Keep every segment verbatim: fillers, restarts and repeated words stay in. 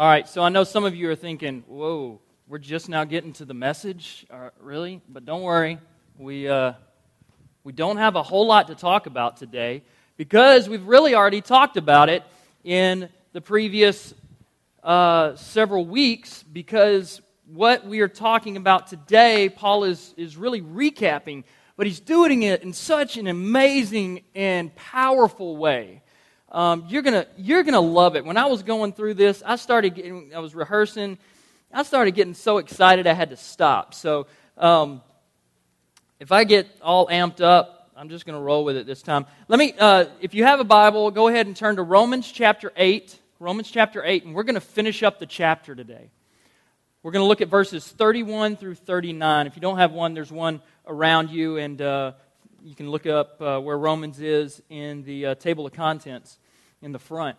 All right, so I know some of you are thinking, whoa, we're just now getting to the message, uh, really? But don't worry, we, uh, we don't have a whole lot to talk about today because we've really already talked about it in the previous uh, several weeks, because what we are talking about today, Paul is, is really recapping, but he's doing it in such an amazing and powerful way. Um, you're gonna you're gonna love it. When I was going through this, I started getting, I was rehearsing, I started getting so excited I had to stop. So um, if I get all amped up, I'm just gonna roll with it this time. Let me, uh, if you have a Bible, go ahead and turn to Romans chapter eight, Romans chapter eight, and we're gonna finish up the chapter today. We're gonna look at verses thirty-one through thirty-nine. If you don't have one, there's one around you, and uh, you can look up uh, where Romans is in the uh, table of contents. In the front.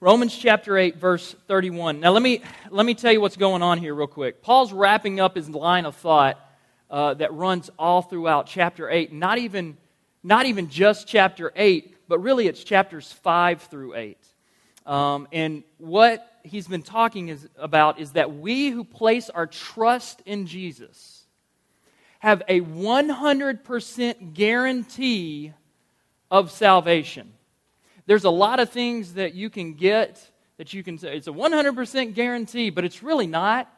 Romans chapter eight, verse thirty-one. Now let me let me tell you what's going on here real quick. Paul's wrapping up his line of thought uh, that runs all throughout chapter eight. Not even, not even just chapter eight, but really it's chapters five through eight. Um, and what he's been talking is, about is that we who place our trust in Jesus have a one hundred percent guarantee of salvation. There's a lot of things that you can get that you can say, it's a one hundred percent guarantee, but it's really not.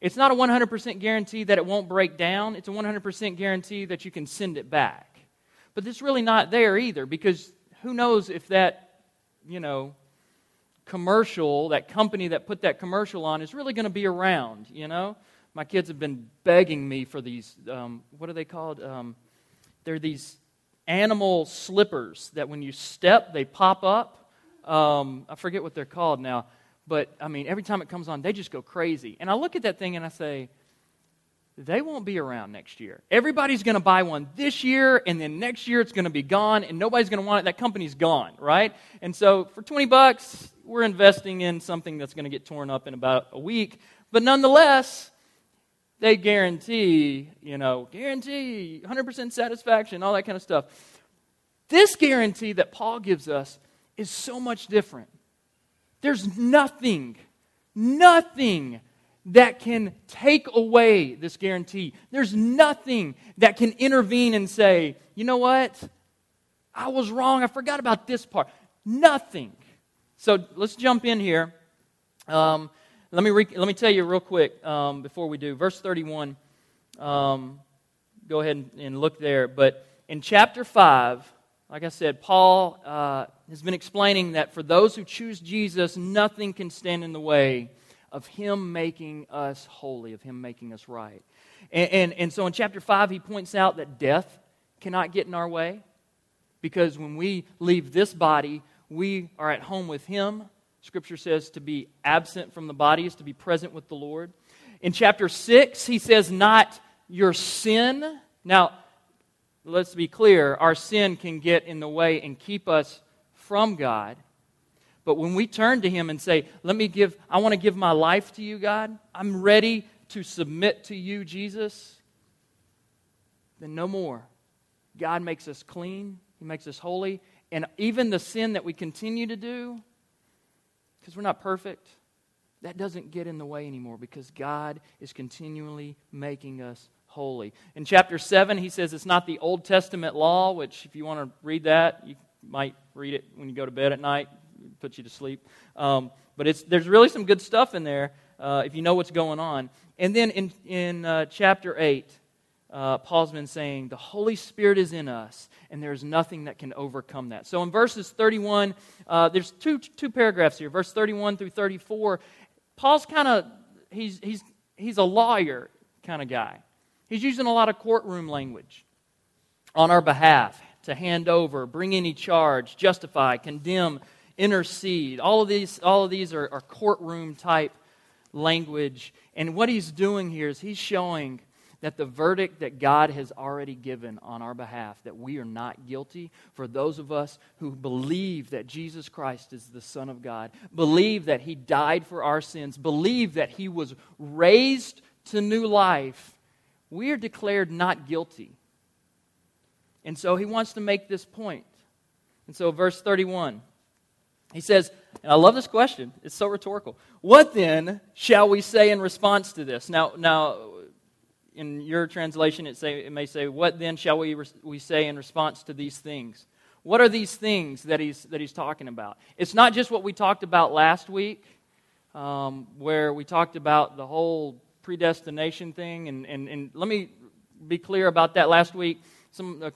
It's not a one hundred percent guarantee that it won't break down. It's a one hundred percent guarantee that you can send it back. But it's really not there either, because who knows if that, you know, commercial, that company that put that commercial on is really going to be around, you know. My kids have been begging me for these, um, what are they called? Um, they're these animal slippers that when you step, they pop up. Um, I forget what they're called now, but I mean, every time it comes on, they just go crazy. And I look at that thing and I say, they won't be around next year. Everybody's going to buy one this year, and then next year it's going to be gone, and nobody's going to want it. That company's gone, right? And so for twenty bucks, we're investing in something that's going to get torn up in about a week. But nonetheless, they guarantee, you know, guarantee, one hundred percent satisfaction, all that kind of stuff. This guarantee that Paul gives us is so much different. There's nothing, nothing that can take away this guarantee. There's nothing that can intervene and say, you know what, I was wrong, I forgot about this part. Nothing. So let's jump in here. Um Let me re- let me tell you real quick um, before we do. Verse thirty-one, um, go ahead and, and look there. But in chapter five, like I said, Paul uh, has been explaining that for those who choose Jesus, nothing can stand in the way of him making us holy, of him making us right. And, and, and so in chapter five, he points out that death cannot get in our way, because when we leave this body, we are at home with him. Scripture says to be absent from the body is to be present with the Lord. In chapter six, he says, not your sin. Now, let's be clear, our sin can get in the way and keep us from God. But when we turn to him and say, let me give, I want to give my life to you, God. I'm ready to submit to you, Jesus. Then no more. God makes us clean. He makes us holy. And even the sin that we continue to do, because we're not perfect, that doesn't get in the way anymore, because God is continually making us holy. In chapter seven, he says it's not the Old Testament law, which if you want to read that, you might read it when you go to bed at night, it puts you to sleep. Um, but it's there's really some good stuff in there uh, if you know what's going on. And then in, in uh, chapter eight, uh, Paul's been saying the Holy Spirit is in us, and there's nothing that can overcome that. So in verses thirty-one, uh, there's two two paragraphs here. Verse thirty-one through thirty-four, Paul's kind of, he's he's he's a lawyer kind of guy. He's using a lot of courtroom language on our behalf to hand over, bring any charge, justify, condemn, intercede. All of these, all of these are, are courtroom type language. And what he's doing here is he's showing that the verdict that God has already given on our behalf, that we are not guilty, for those of us who believe that Jesus Christ is the Son of God, believe that he died for our sins, believe that he was raised to new life, we are declared not guilty. And so he wants to make this point. And so verse thirty-one, He says, and I love this question, it's so rhetorical, what then shall we say in response to this? Now, now in your translation, it, say, it may say, what then shall we, re- we say in response to these things? What are these things that he's, that he's talking about? It's not just what we talked about last week, um, where we talked about the whole predestination thing, and, and, and let me be clear about that. Last week, some... Uh,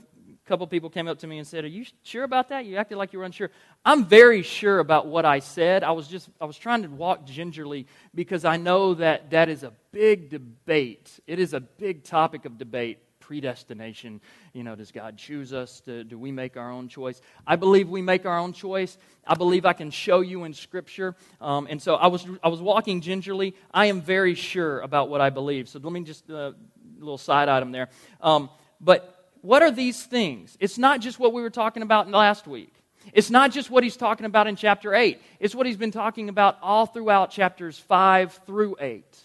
A couple people came up to me and said, "Are you sure about that? You acted like you were unsure." I'm very sure about what I said. I was just I was trying to walk gingerly because I know that that is a big debate. It is a big topic of debate, predestination. You know, does God choose us? Do, do we make our own choice? I believe we make our own choice. I believe I can show you in Scripture. Um, and so I was I was walking gingerly. I am very sure about what I believe. So let me just uh, a little side item there, um, but. What are these things? It's not just what we were talking about last week. It's not just what he's talking about in chapter eight. It's what he's been talking about all throughout chapters five through eight.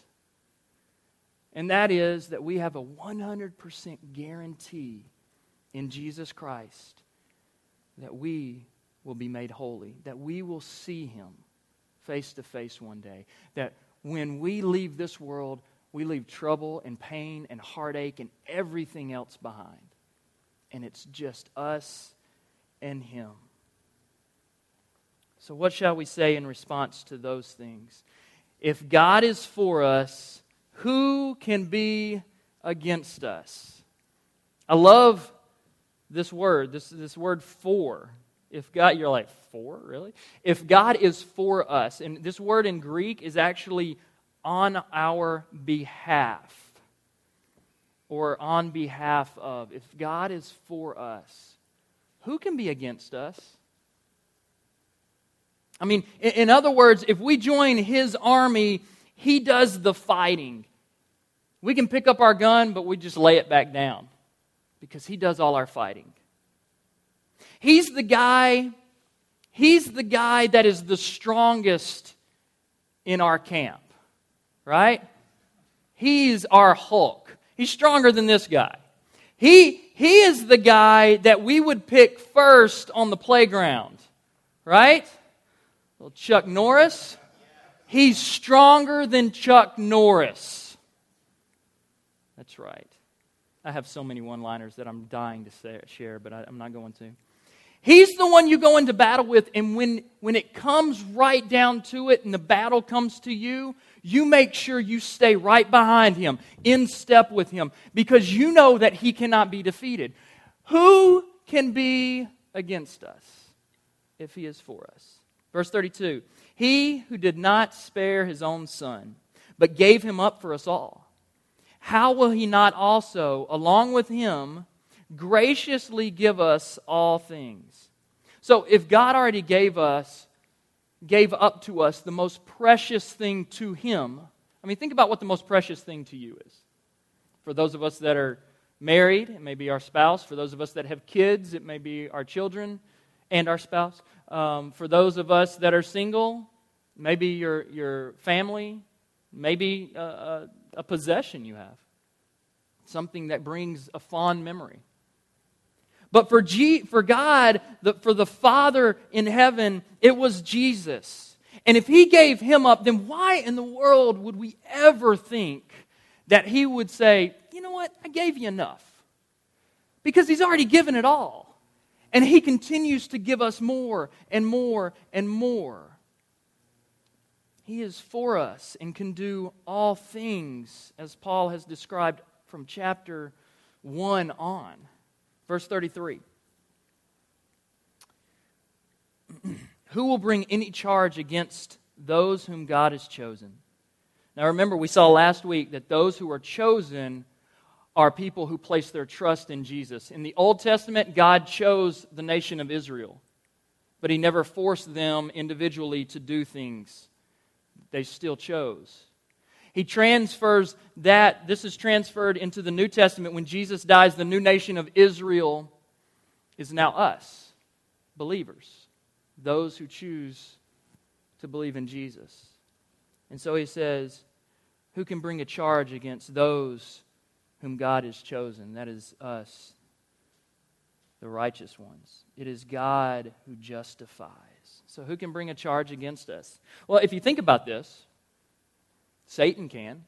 And that is that we have a one hundred percent guarantee in Jesus Christ that we will be made holy, that we will see Him face to face one day, that when we leave this world, we leave trouble and pain and heartache and everything else behind. And it's just us and Him. So what shall we say in response to those things? If God is for us, who can be against us? I love this word, this, this word for. If God, you're like, for? Really? If God is for us, and this word in Greek is actually on our behalf. Or on behalf of. If God is for us, who can be against us? I mean, in other words, if we join His army, He does the fighting. We can pick up our gun, but we just lay it back down because He does all our fighting. He's the guy, He's the guy that is the strongest in our camp, right? He's our Hulk. He's stronger than this guy. He, he is the guy that we would pick first on the playground, right? Little Chuck Norris. He's stronger than Chuck Norris. That's right. I have so many one-liners that I'm dying to say, share, but I, I'm not going to. He's the one you go into battle with, and when, when it comes right down to it and the battle comes to you, you make sure you stay right behind Him, in step with Him, because you know that He cannot be defeated. Who can be against us if He is for us? Verse thirty-two, He who did not spare His own Son, but gave Him up for us all, how will He not also, along with Him, graciously give us all things? So if God already gave us gave up to us the most precious thing to Him. I mean, think about what the most precious thing to you is. For those of us that are married, it may be our spouse. For those of us that have kids, it may be our children and our spouse. Um, for those of us that are single, maybe your, your family, maybe a, a, a possession you have. Something that brings a fond memory. But for G, for God, the, for the Father in heaven, it was Jesus. And if He gave Him up, then why in the world would we ever think that He would say, you know what, I gave you enough? Because He's already given it all. And He continues to give us more and more and more. He is for us and can do all things, as Paul has described from chapter one on. Verse thirty-three. Who will bring any charge against those whom God has chosen? Now remember, we saw last week that those who are chosen are people who place their trust in Jesus. In the Old Testament, God chose the nation of Israel, but He never forced them individually to do things. They still chose. He transfers that, this is transferred into the New Testament. When Jesus dies, the new nation of Israel is now us, believers, those who choose to believe in Jesus. And so he says, who can bring a charge against those whom God has chosen? That is us, the righteous ones. It is God who justifies. So who can bring a charge against us? Well, if you think about this, Satan can.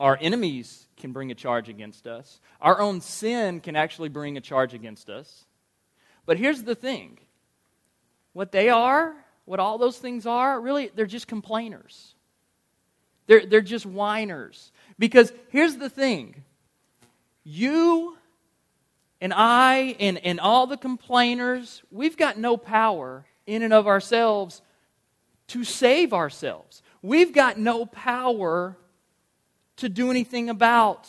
Our enemies can bring a charge against us. Our own sin can actually bring a charge against us. But here's the thing. What they are, what all those things are, really, they're just complainers. They're, they're just whiners. Because here's the thing. You and I and, and all the complainers, we've got no power in and of ourselves to save ourselves. We've got no power to do anything about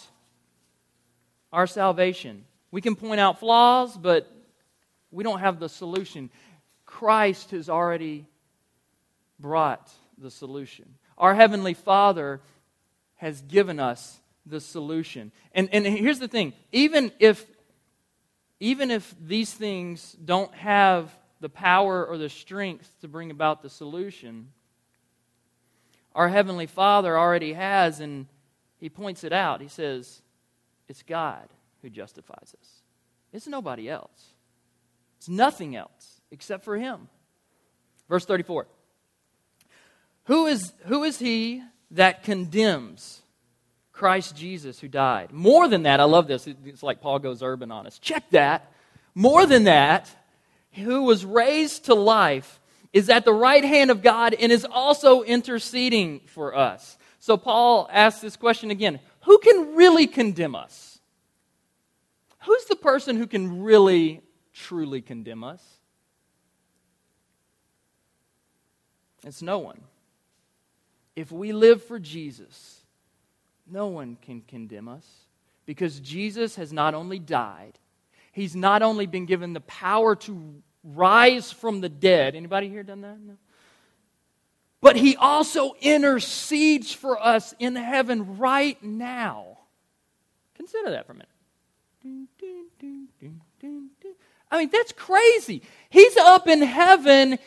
our salvation. We can point out flaws, but we don't have the solution. Christ has already brought the solution. Our Heavenly Father has given us the solution. And, and here's the thing. Even if, even if these things don't have the power or the strength to bring about the solution, our Heavenly Father already has, and He points it out. He says, it's God who justifies us. It's nobody else. It's nothing else except for Him. Verse thirty-four. Who is, who is he that condemns? Christ Jesus who died. More than that, I love this. It's like Paul goes urban on us. Check that. More than that, who was raised to life is at the right hand of God and is also interceding for us. So Paul asks this question again. Who can really condemn us? Who's the person who can really, truly condemn us? It's no one. If we live for Jesus, no one can condemn us because Jesus has not only died, He's not only been given the power to rise from the dead. Anybody here done that? No. But He also intercedes for us in heaven right now. Consider that for a minute. I mean, that's crazy. He's up in heaven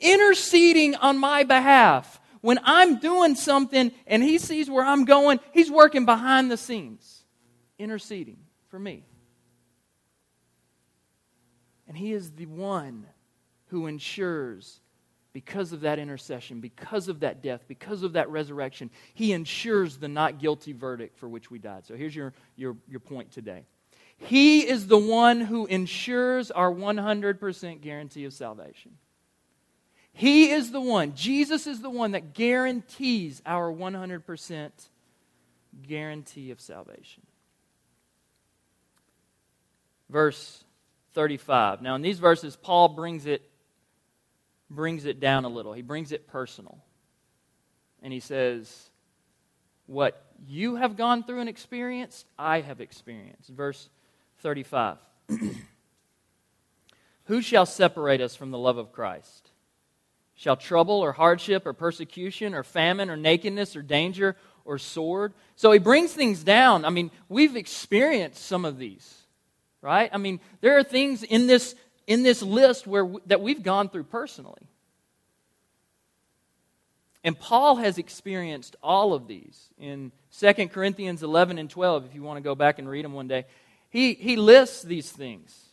interceding on my behalf. When I'm doing something and He sees where I'm going, He's working behind the scenes, interceding for me. And He is the one who ensures, because of that intercession, because of that death, because of that resurrection, He ensures the not guilty verdict for which we died. So here's your, your, your point today. He is the one who ensures our one hundred percent guarantee of salvation. He is the one, Jesus is the one that guarantees our one hundred percent guarantee of salvation. Verse thirty-five. Now in these verses, Paul brings it, brings it down a little. He brings it personal. And he says, what you have gone through and experienced, I have experienced. Verse thirty-five. Who shall separate us from the love of Christ? Shall trouble or hardship or persecution or famine or nakedness or danger or sword? So he brings things down. I mean, we've experienced some of these, right? I mean, there are things in this in this list where we, that we've gone through personally. And Paul has experienced all of these. In Second Corinthians eleven and twelve, if you want to go back and read them one day, he, he lists these things.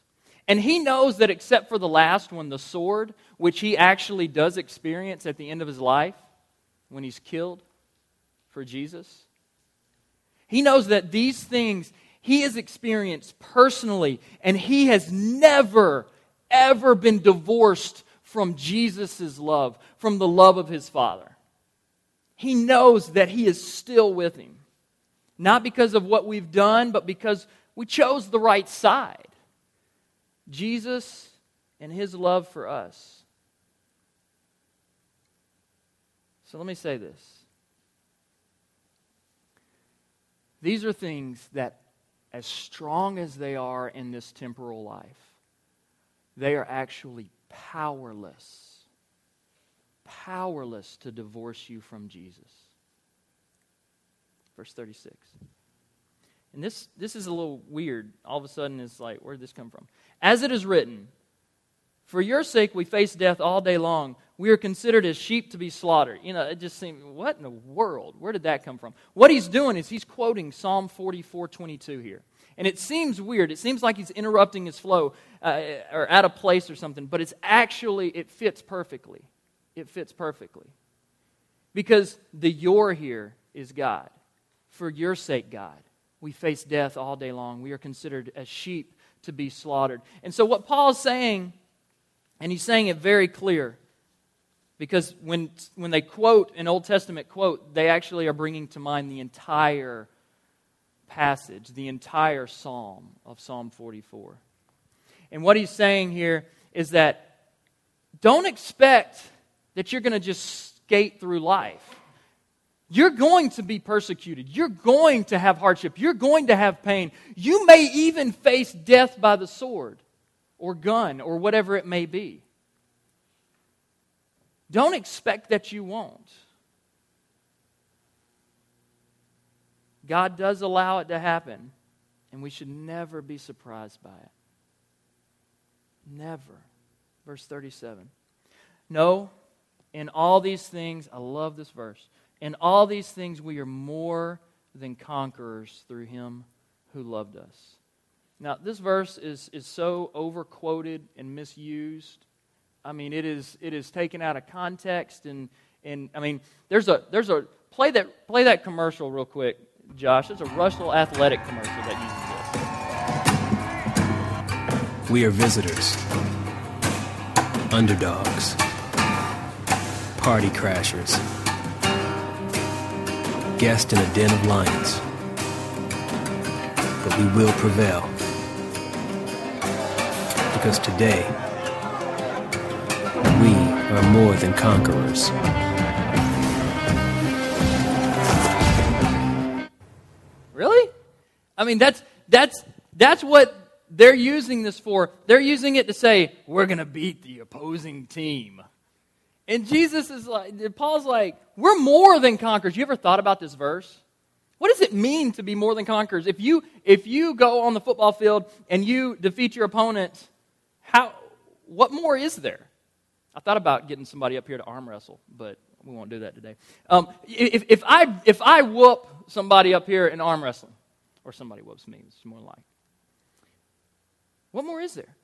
And he knows that except for the last one, the sword, which he actually does experience at the end of his life when he's killed for Jesus, he knows that these things he has experienced personally, and he has never, ever been divorced from Jesus' love, from the love of his Father. He knows that He is still with him, not because of what we've done, but because we chose the right side. Jesus and His love for us. So let me say this. These are things that, as strong as they are in this temporal life, they are actually powerless. Powerless to divorce you from Jesus. Verse thirty-six. And this, this is a little weird. All of a sudden, it's like, where did this come from? As it is written, for your sake we face death all day long. We are considered as sheep to be slaughtered. You know, it just seemed, what in the world? Where did that come from? What he's doing is he's quoting Psalm forty-four twenty-two here. And it seems weird. It seems like he's interrupting his flow uh, or out of place or something, but it's actually, it fits perfectly. It fits perfectly. Because the "your" here is God. For your sake, God, we face death all day long. We are considered as sheep to be slaughtered. And so what Paul's saying, and he's saying it very clear, because when when they quote an Old Testament quote, they actually are bringing to mind the entire passage, the entire psalm of Psalm forty-four. And what he's saying here is that don't expect that you're going to just skate through life. You're going to be persecuted. You're going to have hardship. You're going to have pain. You may even face death by the sword or gun or whatever it may be. Don't expect that you won't. God does allow it to happen, and we should never be surprised by it. Never. Verse thirty-seven. No, in all these things, I love this verse, in all these things we are more than conquerors through Him who loved us. Now, this verse is, is so overquoted and misused. I mean, it is it is taken out of context, and and I mean, there's a there's a play that play that commercial real quick, Josh. There's a Russell Athletic commercial that uses this. We are visitors, underdogs, party crashers, guests in a den of lions, but we will prevail because today. Are more than conquerors. Really? I mean, that's that's that's what they're using this for. They're using it to say we're going to beat the opposing team. And Jesus is like, Paul's like, we're more than conquerors. You ever thought about this verse? What does it mean to be more than conquerors? If you if you go on the football field and you defeat your opponent, how what more is there? I thought about getting somebody up here to arm wrestle, but we won't do that today. Um, if, if I if I whoop somebody up here in arm wrestling, or somebody whoops me, it's more like, what more is there?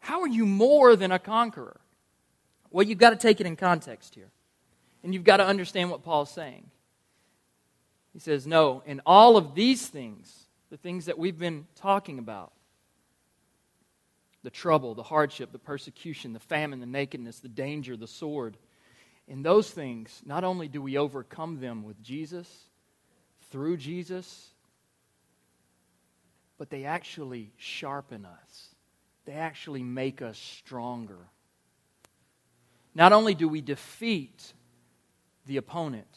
How are you more than a conqueror? Well, you've got to take it in context here, and you've got to understand what Paul's saying. He says, no, in all of these things, the things that we've been talking about, the trouble, the hardship, the persecution, the famine, the nakedness, the danger, the sword. In those things, not only do we overcome them with Jesus, through Jesus, but they actually sharpen us. They actually make us stronger. Not only do we defeat the opponent,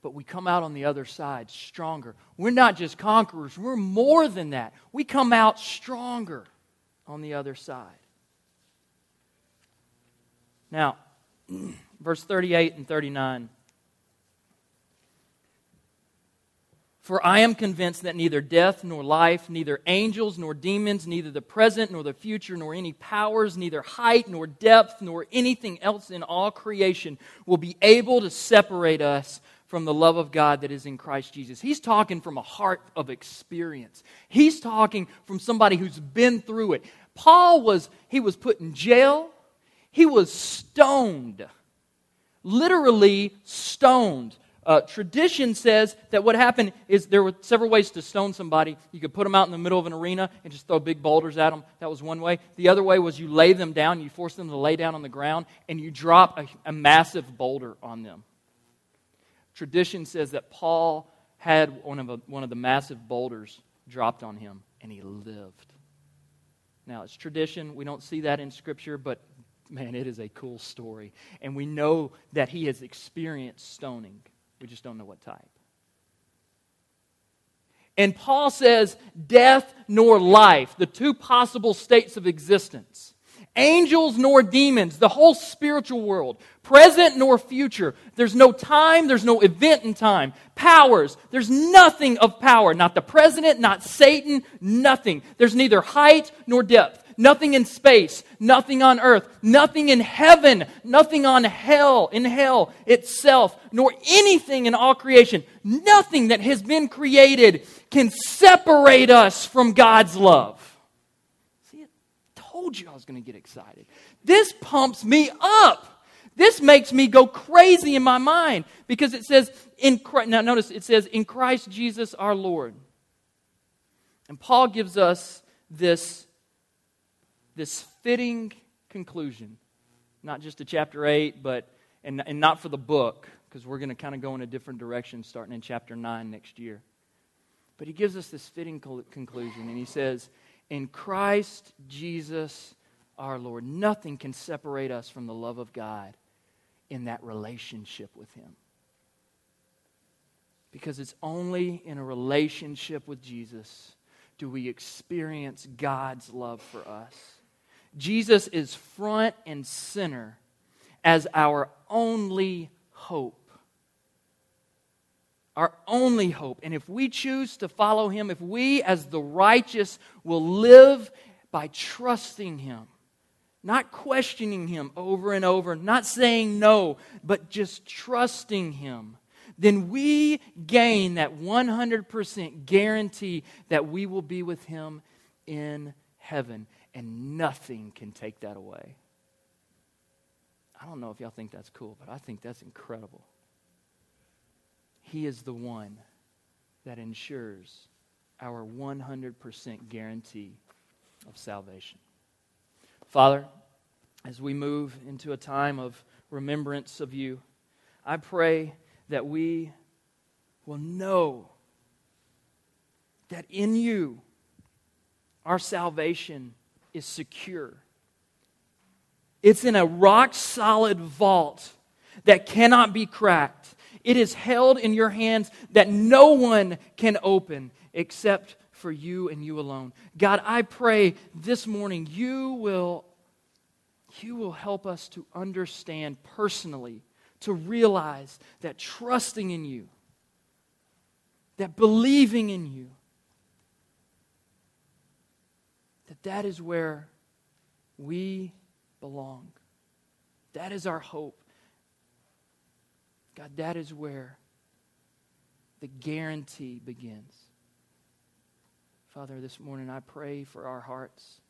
but we come out on the other side stronger. We're not just conquerors. We're more than that. We come out stronger on the other side. Now, verse thirty-eight and thirty-nine. For I am convinced that neither death nor life, neither angels nor demons, neither the present nor the future, nor any powers, neither height nor depth, nor anything else in all creation will be able to separate us from the love of God that is in Christ Jesus. He's talking from a heart of experience. He's talking from somebody who's been through it. Paul was, he was put in jail. He was stoned. Literally stoned. Uh, tradition says that what happened is there were several ways to stone somebody. You could put them out in the middle of an arena and just throw big boulders at them. That was one way. The other way was you lay them down, you force them to lay down on the ground, and you drop a, a massive boulder on them. Tradition says that Paul had one of, a, one of the massive boulders dropped on him, and he lived. Now, it's tradition. We don't see that in Scripture, but, man, it is a cool story. And we know that he has experienced stoning. We just don't know what type. And Paul says, death nor life, the two possible states of existence. Angels nor demons, the whole spiritual world. Present nor future. There's no time, there's no event in time. Powers, there's nothing of power. Not the president, not Satan, nothing. There's neither height nor depth. nothing in space, nothing on earth, nothing in heaven, nothing on hell, in hell itself, nor anything in all creation, nothing that has been created can separate us from God's love. See, I told you I was going to get excited. This pumps me up. This makes me go crazy in my mind because it says, in Christ, now notice it says, in Christ Jesus our Lord. And Paul gives us this, this fitting conclusion, not just to chapter eight, but and, and not for the book, because we're going to kind of go in a different direction starting in chapter nine next year. But he gives us this fitting conclusion, and he says, in Christ Jesus our Lord, nothing can separate us from the love of God in that relationship with Him. Because it's only in a relationship with Jesus do we experience God's love for us. Jesus is front and center as our only hope. Our only hope. And if we choose to follow Him, if we as the righteous will live by trusting Him, not questioning Him over and over, not saying no, but just trusting Him, then we gain that one hundred percent guarantee that we will be with Him in heaven, and nothing can take that away. I don't know if y'all think that's cool, but I think that's incredible. He is the one that ensures our one hundred percent guarantee of salvation. Father, as we move into a time of remembrance of You, I pray that we will know that in You, our salvation is secure. It's in a rock-solid vault that cannot be cracked. It is held in Your hands that no one can open except for You and You alone. God, I pray this morning you will, you will help us to understand personally, to realize that trusting in You, that believing in You, that that is where we belong. That is our hope. God, that is where the guarantee begins. Father, this morning I pray for our hearts,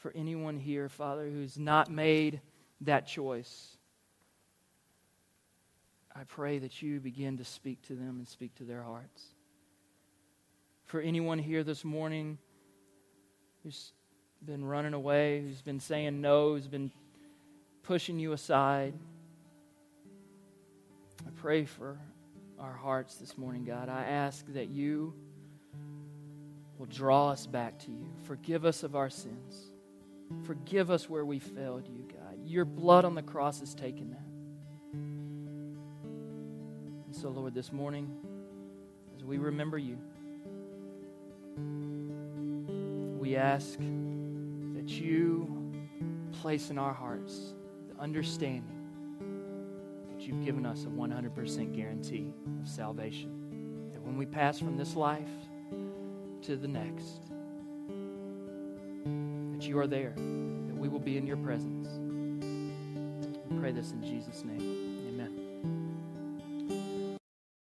for anyone here, Father, who's not made that choice. I pray that You begin to speak to them and speak to their hearts. For anyone here this morning who's been running away, who's been saying no, who's been pushing You aside, I pray for our hearts this morning, God. I ask that You will draw us back to You. Forgive us of our sins. Forgive us where we failed You, God. Your blood on the cross has taken that. And so, Lord, this morning, as we remember You, we ask that You place in our hearts the understanding that You've given us a one hundred percent guarantee of salvation. That when we pass from this life to the next, that You are there, that we will be in Your presence. We pray this in Jesus' name.